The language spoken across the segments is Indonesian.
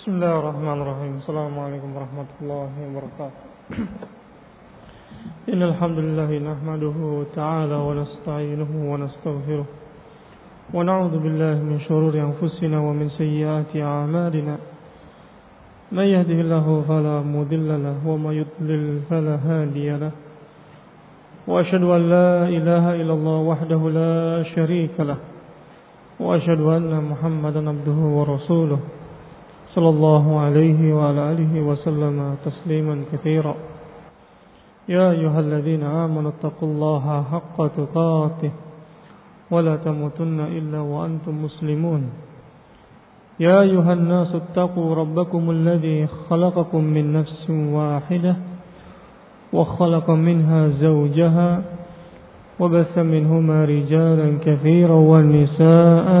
Bismillahirrahmanirrahim. Assalamualaikum warahmatullahi wabarakatuh. Innal hamdalillah nahmaduhu ta'ala wa nasta'inuhu wa nastaghfiruh. Wa na'udzu billahi min shururi anfusina wa min sayyiati a'malina. May yahdihillahu fala mudilla lahu wa may yudlil fala hadiya lahu. Wa ashhadu an la ilaha illallah wahdahu la syarika lahu. Wa ashhadu anna Muhammadan abduhu wa rasuluhu. Sallallahu alaihi wa ala alihi wa sallama tasliman katsira. Ya ayyuhalladzina amanu taqullaha haqqa tuqatih wa la tamutunna illa wa antum muslimun. Ya ayyuhannasu ittaqu rabbakumul ladzi khalaqakum min nafsin wahidah wa khalaqa minha zawjaha wa batha minhuma rijalan katsiran wa nisaa'a.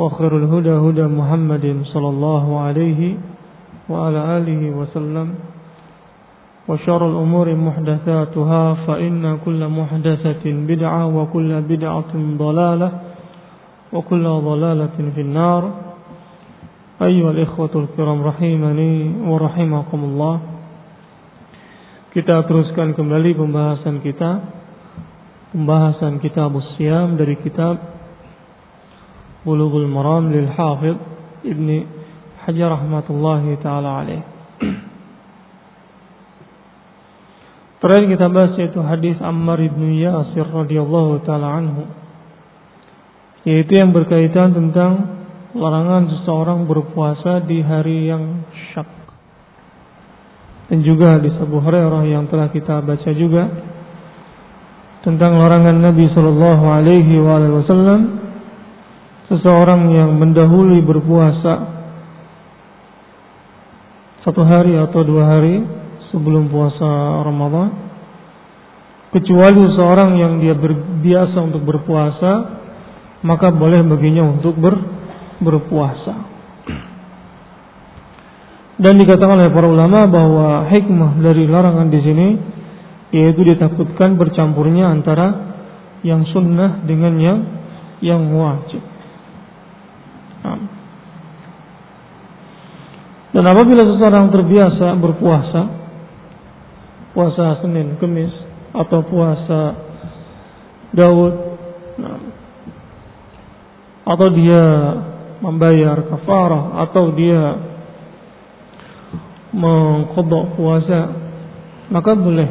وخير الهدى هدى محمد صلى الله عليه وعلى آله وسلم وشر الأمور محدثاتها فإن كل محدثة بدعة وكل بدعة ضلالة وكل ضلالة في النار. أيها الإخوة الكرام رحمني ورحمكم الله. Kita teruskan kembali pembahasan Kitabus Shiyam dari kitab Bulughul Marom lil Hafidh Ibnu Hajar rahmatullahi taala alaih. Terakhir kita bahas yaitu hadis Ammar ibn Yasir radhiyallahu taala anhu, yaitu yang berkaitan tentang larangan seseorang berpuasa di hari yang syak. Dan juga hadis Abu Hurairah yang telah kita baca juga tentang larangan Nabi sallallahu alaihi wasallam seseorang yang mendahului berpuasa satu hari atau dua hari sebelum puasa Ramadan, kecuali seseorang yang dia biasa untuk berpuasa, maka boleh baginya untuk berpuasa. Dan dikatakan oleh para ulama bahwa hikmah dari larangan di sini yaitu ditakutkan bercampurnya antara yang sunnah dengan yang wajib. Dan apabila seseorang terbiasa berpuasa, puasa Senin, Kamis atau puasa Daud, atau dia membayar kafarah atau dia mengqadha puasa, maka boleh.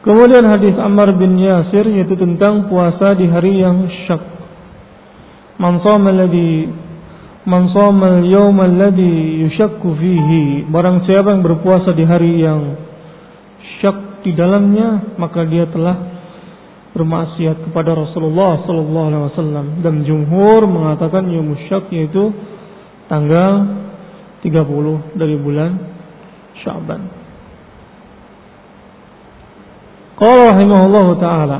Kemudian hadis Ammar bin Yasir yaitu tentang puasa di hari yang syak. Man shoma al-yawma alladhi yushakku fihi. Barang siapa yang berpuasa di hari yang syak di dalamnya, maka dia telah bermaksiat kepada Rasulullah sallallahu alaihi wasallam. Dan jumhur mengatakan yaum syak yaitu tanggal 30 dari bulan Sya'ban. Qala rahimahullahu ta'ala.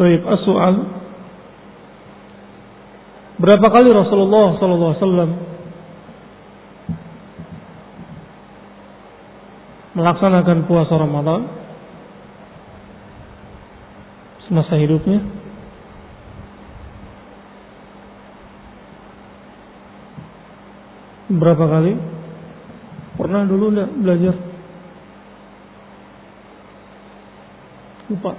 Taib as-su'al, berapa kali Rasulullah sallallahu alaihi wasallam melaksanakan puasa Ramadan semasa hidupnya? Berapa kali? Pernah dulu enggak belajar? Lupa.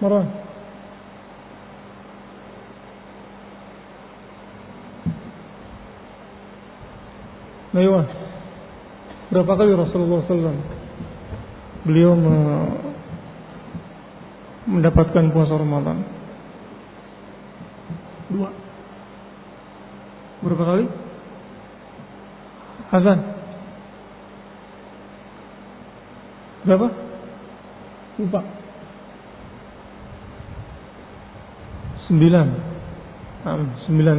Marah. Naiwa. Berapa kali Rasulullah SAW beliau mendapatkan puasa Ramadan? Dua. Berapa kali? Hasan, berapa? lupa. 9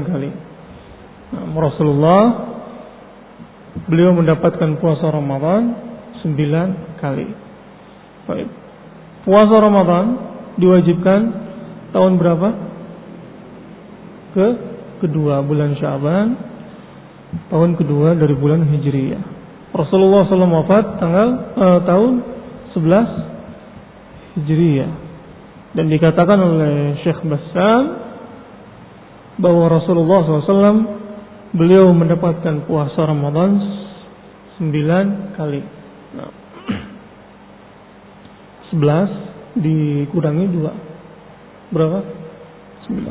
kali. Rasulullah beliau mendapatkan puasa Ramadan 9 kali. Baik. Puasa Ramadan diwajibkan tahun berapa? Kedua bulan Syaban, tahun kedua dari bulan Hijriyah. Rasulullah SAW wafat tahun 11 Hijriyah. Dan dikatakan oleh Syekh Bassam bahwa Rasulullah SAW beliau mendapatkan puasa Ramadan 9 kali. 11 dikurangi 2 berapa? 9.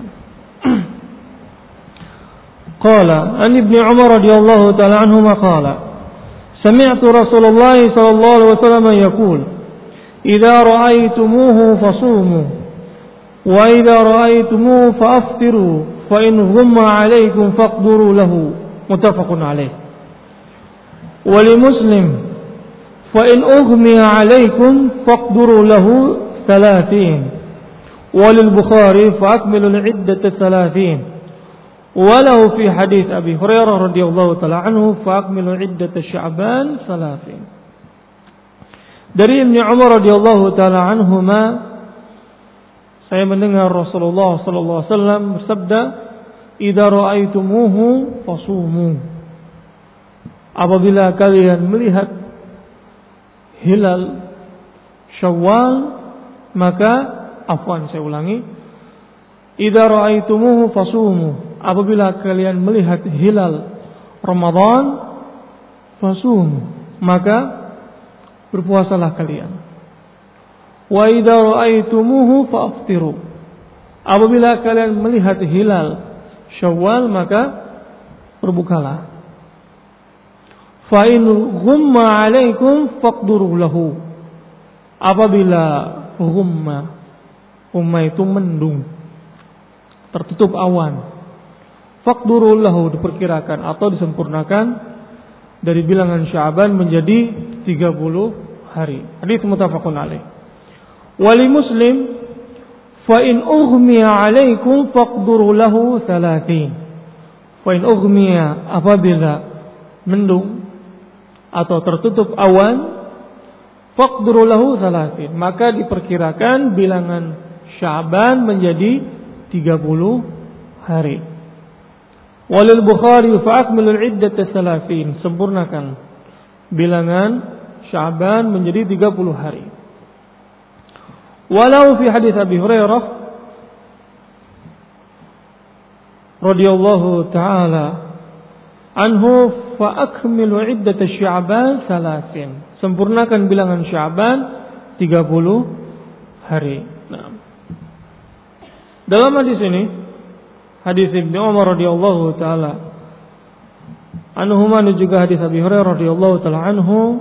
Qala an Ibnu Umar radhiyallahu ta'ala anhuma qala sami'tu Rasulullah sallallahu alaihi wasallam yaqul idza ra'aytumuhu fasumu wa idza ra'aytumuhu fa'aftiru fa in ghumma 'alaykum faqduru lahu muttafaqun alayh wa li Muslim fa in ughmiya 'alaykum faqduru lahu 30 wa lil Bukhari fa'akmilu al-'iddata 30 walau fi hadis Abi Hurairah radhiyallahu taala anhu fa'akmilu iddat Sya'ban 30. Dari Ibnu Umar radhiyallahu taala anhuma saya mendengar Rasulullah sallallahu alaihi wasallam bersabda idza ra'aitumuhu fasumu, apabila kalian melihat hilal Syawal maka idza ra'aitumuhu fasumu, apabila kalian melihat hilal Ramadan fasum, maka berpuasalah kalian. Wa idza ra'aitumuhu fa'aftiru, apabila kalian melihat hilal Syawal maka berbukalah. Fa in ghumma 'alaikum faqduru lahu, apabila ghumma itu mendung, tertutup awan, faqduru lahu diperkirakan atau disempurnakan dari bilangan Sya'ban menjadi 30 hari. Hadits muttafaqun alaih. Wa li Muslim fa in ughmiya 'alaikum faqduru lahu 30. Fa in ughmiya, apabila mendung atau tertutup awan, faqduru lahu 30, maka diperkirakan bilangan Sya'ban menjadi 30 hari. Walil Bukhari fa'akmilul iddata 30, sempurnakan bilangan Sya'ban menjadi 30 hari. Walau fi hadits Abi Hurairah radhiyallahu taala anhu fa'akmilu iddata Sya'ban 30, sempurnakan bilangan Sya'ban 30 hari. Nah. Dalam hadis ini, hadis Ibnu Umar radhiyallahu taala anhuma juga hadis Abi Hurairah radhiyallahu taala anhu,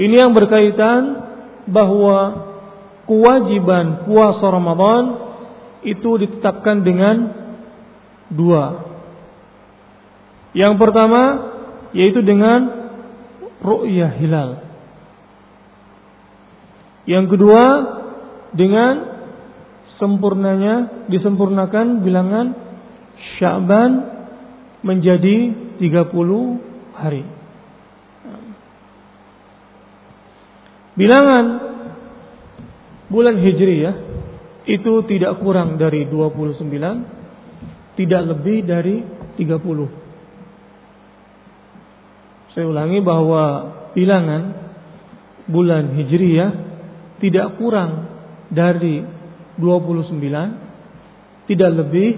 ini yang berkaitan bahwa kewajiban puasa Ramadan itu ditetapkan dengan dua. Yang pertama yaitu dengan ru'yah hilal. Yang kedua dengan sempurnanya, disempurnakan bilangan Sya'ban menjadi 30 hari. Bilangan bulan Hijriyah itu tidak kurang dari 29, tidak lebih dari 30. Saya ulangi bahwa bilangan bulan Hijriyah tidak kurang dari 29, tidak lebih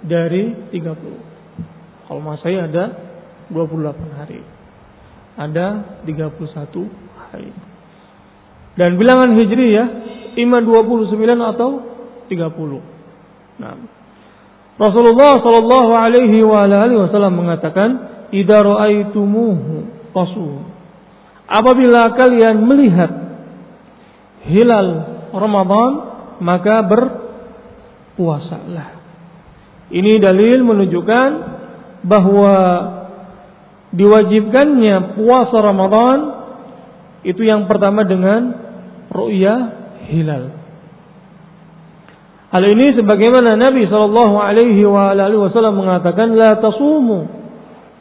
dari 30. Kalau masih ada 28 hari, ada 31 hari. Dan bilangan Hijriyah ima 29 atau 30. Nah, Rasulullah sallallahu alaihi wa alihi wasallam mengatakan idza ra'aitumuhu fasum, apabila kalian melihat hilal Ramadan maka berpuasalah. Ini dalil menunjukkan bahwa diwajibkannya puasa Ramadan itu yang pertama dengan ru'yah hilal. Hal ini sebagaimana Nabi SAW mengatakan, la tasumu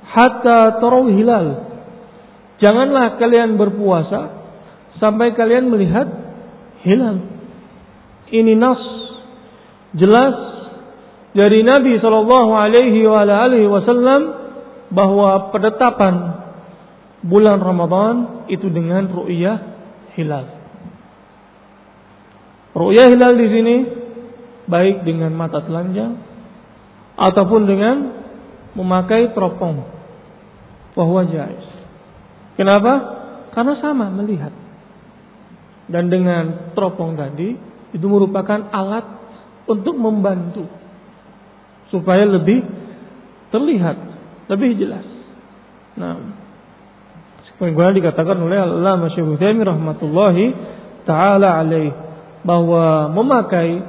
hatta taraw hilal. Janganlah kalian berpuasa sampai kalian melihat hilal. Ini nas jelas dari Nabi SAW bahwa penetapan bulan Ramadan itu dengan ru'yah hilal. Ru'yah hilal di sini baik dengan mata telanjang ataupun dengan memakai teropong, bahwa jais. Kenapa? Karena sama melihat. Dan dengan teropong tadi itu merupakan alat untuk membantu supaya lebih terlihat, lebih jelas. Nah, sebagaimana dikatakan oleh Allamah Syaikhul Utsaimin rahmatullahi taala alaih, bahwa memakai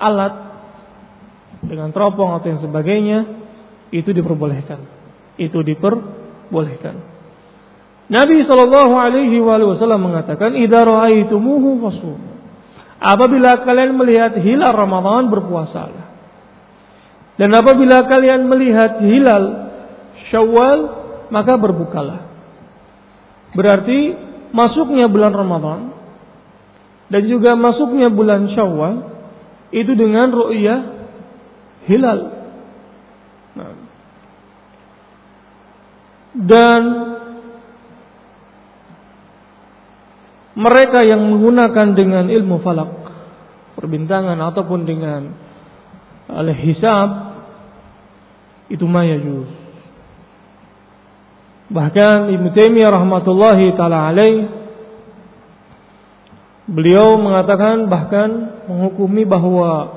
alat dengan teropong atau yang sebagainya itu diperbolehkan. Itu diperbolehkan. Nabi SAW mengatakan, "Idza ra'aitumuhu fasumu." Apabila kalian melihat hilal Ramadan, berpuasalah. Dan apabila kalian melihat hilal Syawal, maka berbukalah. Berarti masuknya bulan Ramadan dan juga masuknya bulan Syawal itu dengan ru'yah hilal. Nah. Dan mereka yang menggunakan dengan ilmu falak, perbintangan, ataupun dengan al-hisab, itu mayajuz. Bahkan Ibnu Taimiyah rahmatullahi ta'ala alaih, beliau mengatakan, bahkan menghukumi bahwa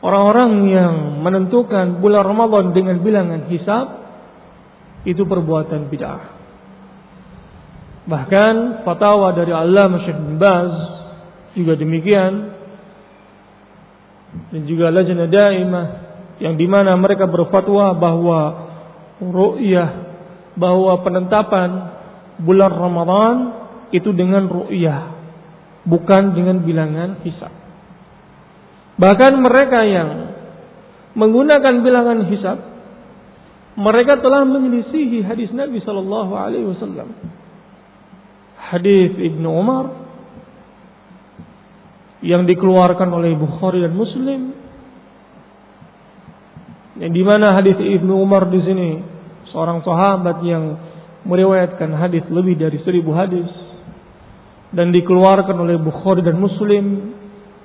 orang-orang yang menentukan bulan Ramadan dengan bilangan hisab itu perbuatan bid'ah. Bahkan fatwa dari Allamah Syekh bin Baz juga demikian, dan juga Lajnah Daimah yang dimana mereka berfatwa bahwa ru'yah, bahwa penetapan bulan Ramadan itu dengan ru'yah, bukan dengan bilangan hisab. Bahkan mereka yang menggunakan bilangan hisab, mereka telah menyelisihi hadis Nabi SAW. Hadis Ibnu Umar yang dikeluarkan oleh Bukhari dan Muslim, yang di mana hadis Ibnu Umar di sini seorang sahabat yang meriwayatkan hadis lebih dari 1000 hadis. Dan dikeluarkan oleh Bukhari dan Muslim,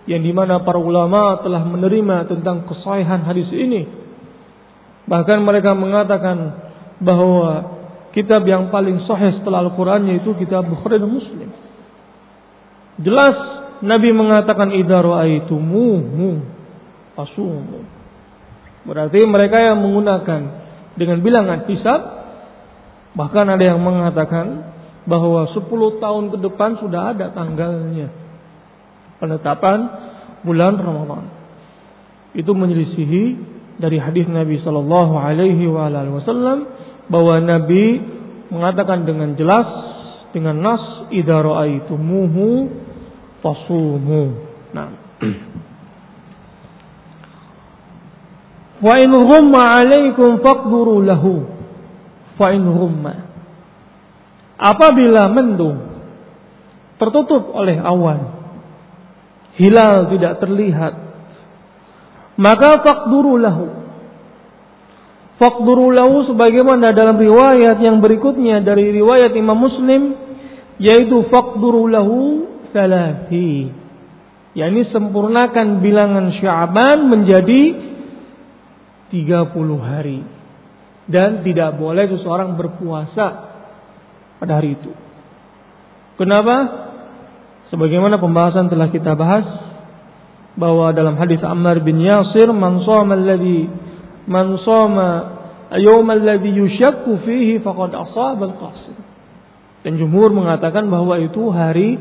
yang dimana para ulama telah menerima tentang kesahihan hadis ini. Bahkan mereka mengatakan bahwa kitab yang paling sahih setelah Al-Quran yaitu kitab Bukhari dan Muslim. Jelas Nabi mengatakan idza ra'aitumuhu fasumu. Berarti mereka yang menggunakan dengan bilangan hisab, bahkan ada yang mengatakan bahwa 10 tahun ke depan sudah ada tanggalnya penetapan bulan Ramadan. Itu menyelisihi dari hadis Nabi SAW bahwa Nabi mengatakan dengan jelas, dengan nas, idza ra'aitumuhu fasumu. Nah, wa in ghumma 'alaikum faqduru lahu fa in ghumma. Apabila mendung tertutup oleh awan, hilal tidak terlihat, maka faqduru lahu sebagaimana dalam riwayat yang berikutnya dari riwayat Imam Muslim, yaitu faqduru lahu 30, yakni sempurnakan bilangan Sya'ban menjadi 30 hari. Dan tidak boleh seseorang berpuasa pada hari itu. Kenapa? Sebagaimana pembahasan telah kita bahas, bahwa dalam hadis Ammar bin Yasir, man shoma yawmal ladzi yushakku fihi faqad asaba al-qasid. Dan jumhur mengatakan bahwa itu hari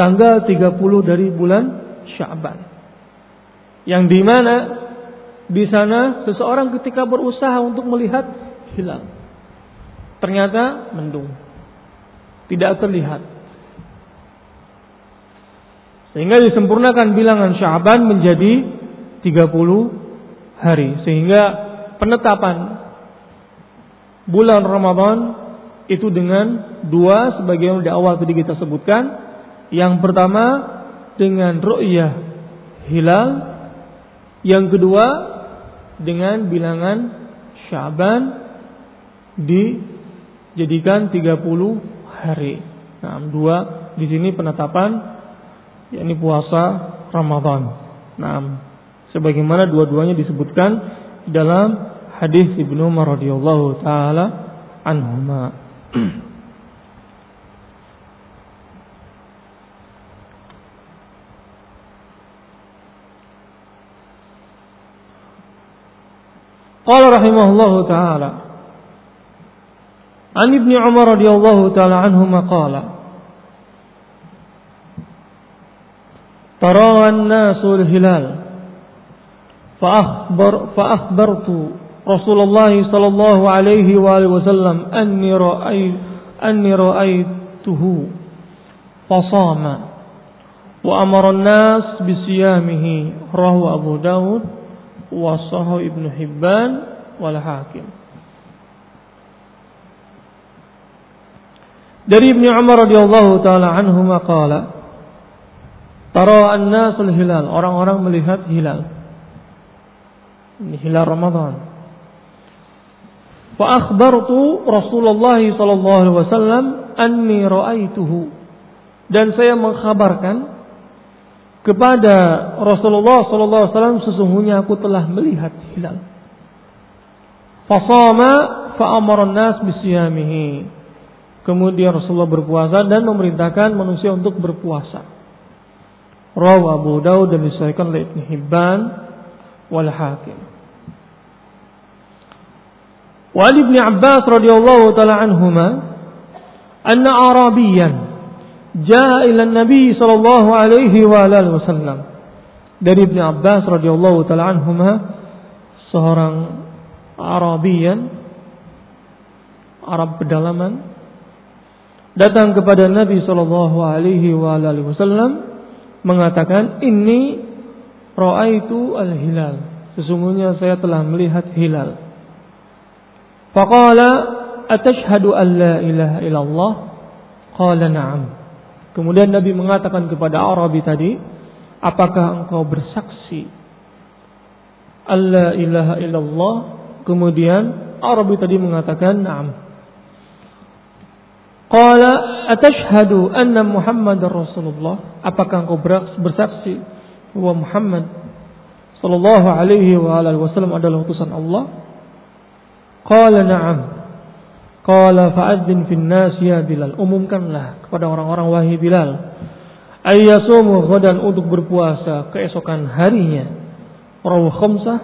tanggal 30 dari bulan Sya'ban, yang di mana di sana seseorang ketika berusaha untuk melihat hilal, ternyata mendung, tidak terlihat. Sehingga disempurnakan bilangan Sya'ban menjadi 30 hari. Sehingga penetapan bulan Ramadan itu dengan dua, sebagaimana di awal tadi kita sebutkan. Yang pertama dengan ru'yah hilal, yang kedua dengan bilangan Sya'ban dijadikan 30 hari. Nah, dua di sini penetapan yakni puasa Ramadan. Nah, sebagaimana dua-duanya disebutkan dalam hadis Ibnu Umar radhiyallahu taala anhuma. Qala rahimahullahu ta'ala an Ibni Umar radhiyallahu ta'ala anhuma qala tarawa an-nasul hilal fa akhbartu Rasulullah sallallahu alaihi wa alihi wasallam anni ra'aytuhu fasama wa amara an-nas bi siyamihi rawahu Abu Dawud wasahu Ibnu Hibban wal Hakim. Dari Ibnu Umar radhiyallahu taala anhuma qala tara an-nasul hilal, orang-orang melihat hilal, ini hilal Ramadan. Fa akhbartu Rasulullah sallallahu alaihi wasallam anni ra'aituhu, dan saya mengkhabarkan kepada Rasulullah sallallahu alaihi wasallam sesungguhnya aku telah melihat hilal. Fasama fa amara an-nas bisiyamihi. Kemudian Rasulullah berpuasa dan memerintahkan manusia untuk berpuasa. Rawi Abu Dawud dan disahihkan oleh Ibn Hibban wal Hakim. Wa Ali bin Abbas radhiyallahu taala anhuma anna Arabiyan jaa ila Nabi sallallahu alaihi wa alihi wasallam. Dari Ibnu Abbas radhiyallahu taala anhuma, seorang Arabian, Arab pedalaman, datang kepada Nabi sallallahu alaihi wa alihi wasallam mengatakan, "Inni ra'aitu al-hilal." Sesungguhnya saya telah melihat hilal. Faqala, "Atashhadu an la ilaha illallah?" Qala, "Na'am." Kemudian Nabi mengatakan kepada Arabi tadi, apakah engkau bersaksi Allah ilaha illallah? Kemudian Arabi tadi mengatakan, na'am. Qala, atashhadu anna Muhammadar Rasulullah? Apakah engkau bersaksi bahwa Muhammad sallallahu alaihi wa alihi wasallam adalah utusan Allah? Qala, na'am. Qala fa'adzin fin nas ya Bilal, umumkanlah kepada orang-orang, wahai Bilal, ayyasumu ghadan, untuk berpuasa keesokan harinya. Rawi khamsah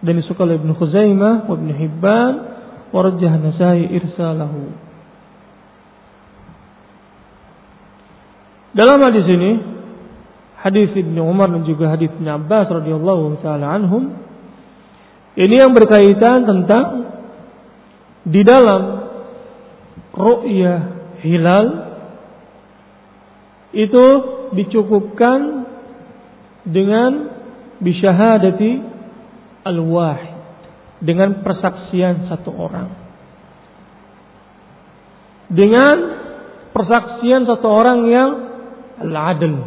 dan disukal Ibnu Khuzaimah wa Ibn Hibban wa rajjah Nasai irsalahu. Dalam hadis ini, hadis Ibnu Umar dan juga hadis Ibnu Abbas radhiyallahu taala anhum, ini yang berkaitan tentang di dalam ru'yah hilal itu dicukupkan dengan bisyahadati al-wahid, dengan persaksian satu orang. Dengan persaksian satu orang yang al-adl.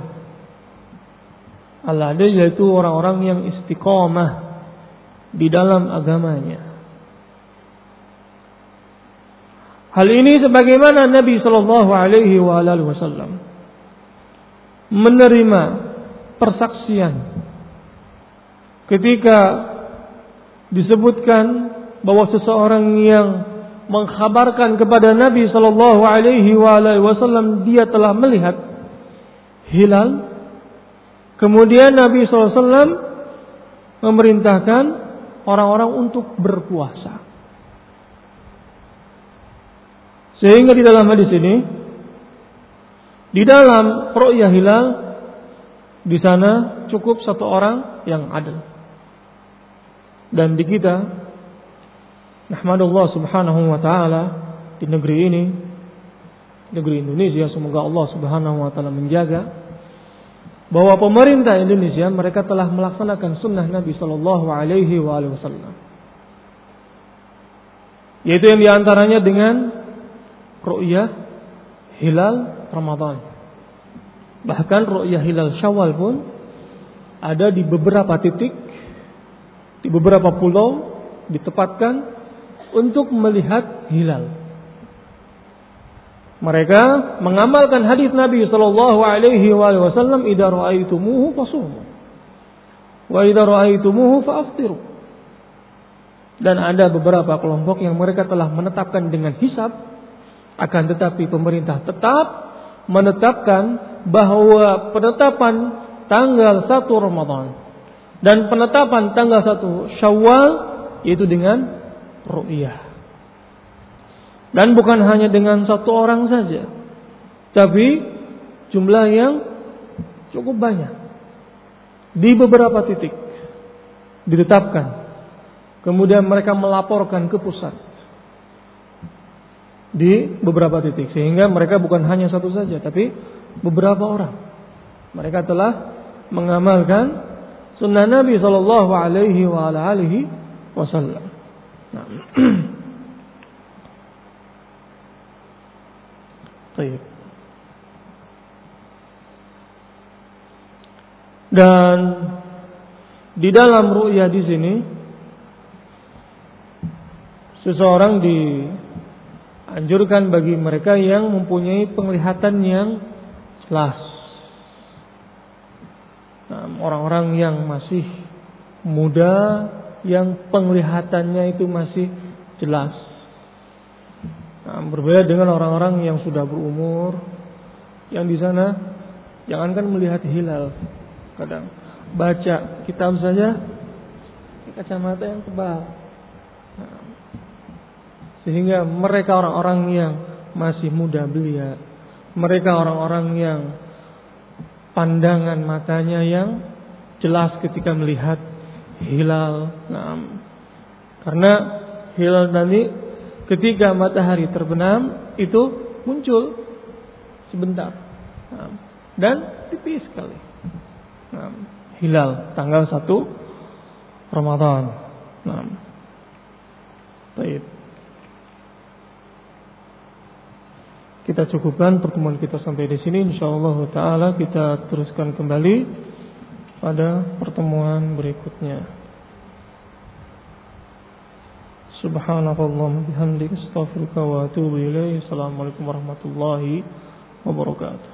Al-adl yaitu orang-orang yang istiqamah di dalam agamanya. Hal ini sebagaimana Nabi sallallahu alaihi wa alihi wasallam menerima persaksian ketika disebutkan bahwa seseorang yang mengkhabarkan kepada Nabi sallallahu alaihi wa alihi wasallam dia telah melihat hilal. Kemudian Nabi sallallahu alaihi wasallam memerintahkan orang-orang untuk berpuasa. Sehingga di dalam hadis ini, di dalam ru'yah hilal, di sana cukup satu orang yang adil. Dan di kita, nahmadullah subhanahu wa ta'ala, di negeri ini, negeri Indonesia, semoga Allah subhanahu wa ta'ala menjaga bahwa pemerintah Indonesia mereka telah melaksanakan sunnah Nabi Shallallahu Alaihi Wasallam, yaitu yang diantaranya dengan ru'yah hilal Ramadan. Bahkan ru'yah hilal Syawal pun ada di beberapa titik, di beberapa pulau ditempatkan untuk melihat hilal. Mereka mengamalkan hadis Nabi Sallallahu Alaihi Wasallam, "Idza ra'aitumuhu fasumu, wa idza ra'aitumuhu fa'aftiru." Dan ada beberapa kelompok yang mereka telah menetapkan dengan hisab, akan tetapi pemerintah tetap menetapkan bahwa penetapan tanggal 1 Ramadan dan penetapan tanggal 1 Syawal yaitu dengan ru'yah. Dan bukan hanya dengan satu orang saja, tapi jumlah yang cukup banyak. Di beberapa titik ditetapkan. Kemudian mereka melaporkan ke pusat. Di beberapa titik. Sehingga mereka bukan hanya satu saja, tapi beberapa orang. Mereka telah mengamalkan sunnah Nabi Sallallahu Alaihi Wasallam. Nah. Dan di dalam ru'yah di sini seseorang dianjurkan bagi mereka yang mempunyai penglihatan yang jelas. Nah, orang-orang yang masih muda yang penglihatannya itu masih jelas. Nah, berbeda dengan orang-orang yang sudah berumur, yang di sana jangankan melihat hilal, kadang baca kitab saja kacamata yang tebal. Nah, sehingga mereka orang-orang yang masih muda belia, mereka orang-orang yang pandangan matanya yang jelas ketika melihat hilal. Nah, karena hilal tadi ketika matahari terbenam itu muncul sebentar dan tipis sekali. Nah, hilal tanggal 1 Ramadan. Nah. Baik. Kita cukupkan pertemuan kita sampai di sini. Insyaallah taala kita teruskan kembali pada pertemuan berikutnya. Subhanakallahumma bihamdika astaghfiruka wa atubu ilaik. Assalamualaikum warahmatullahi wabarakatuh.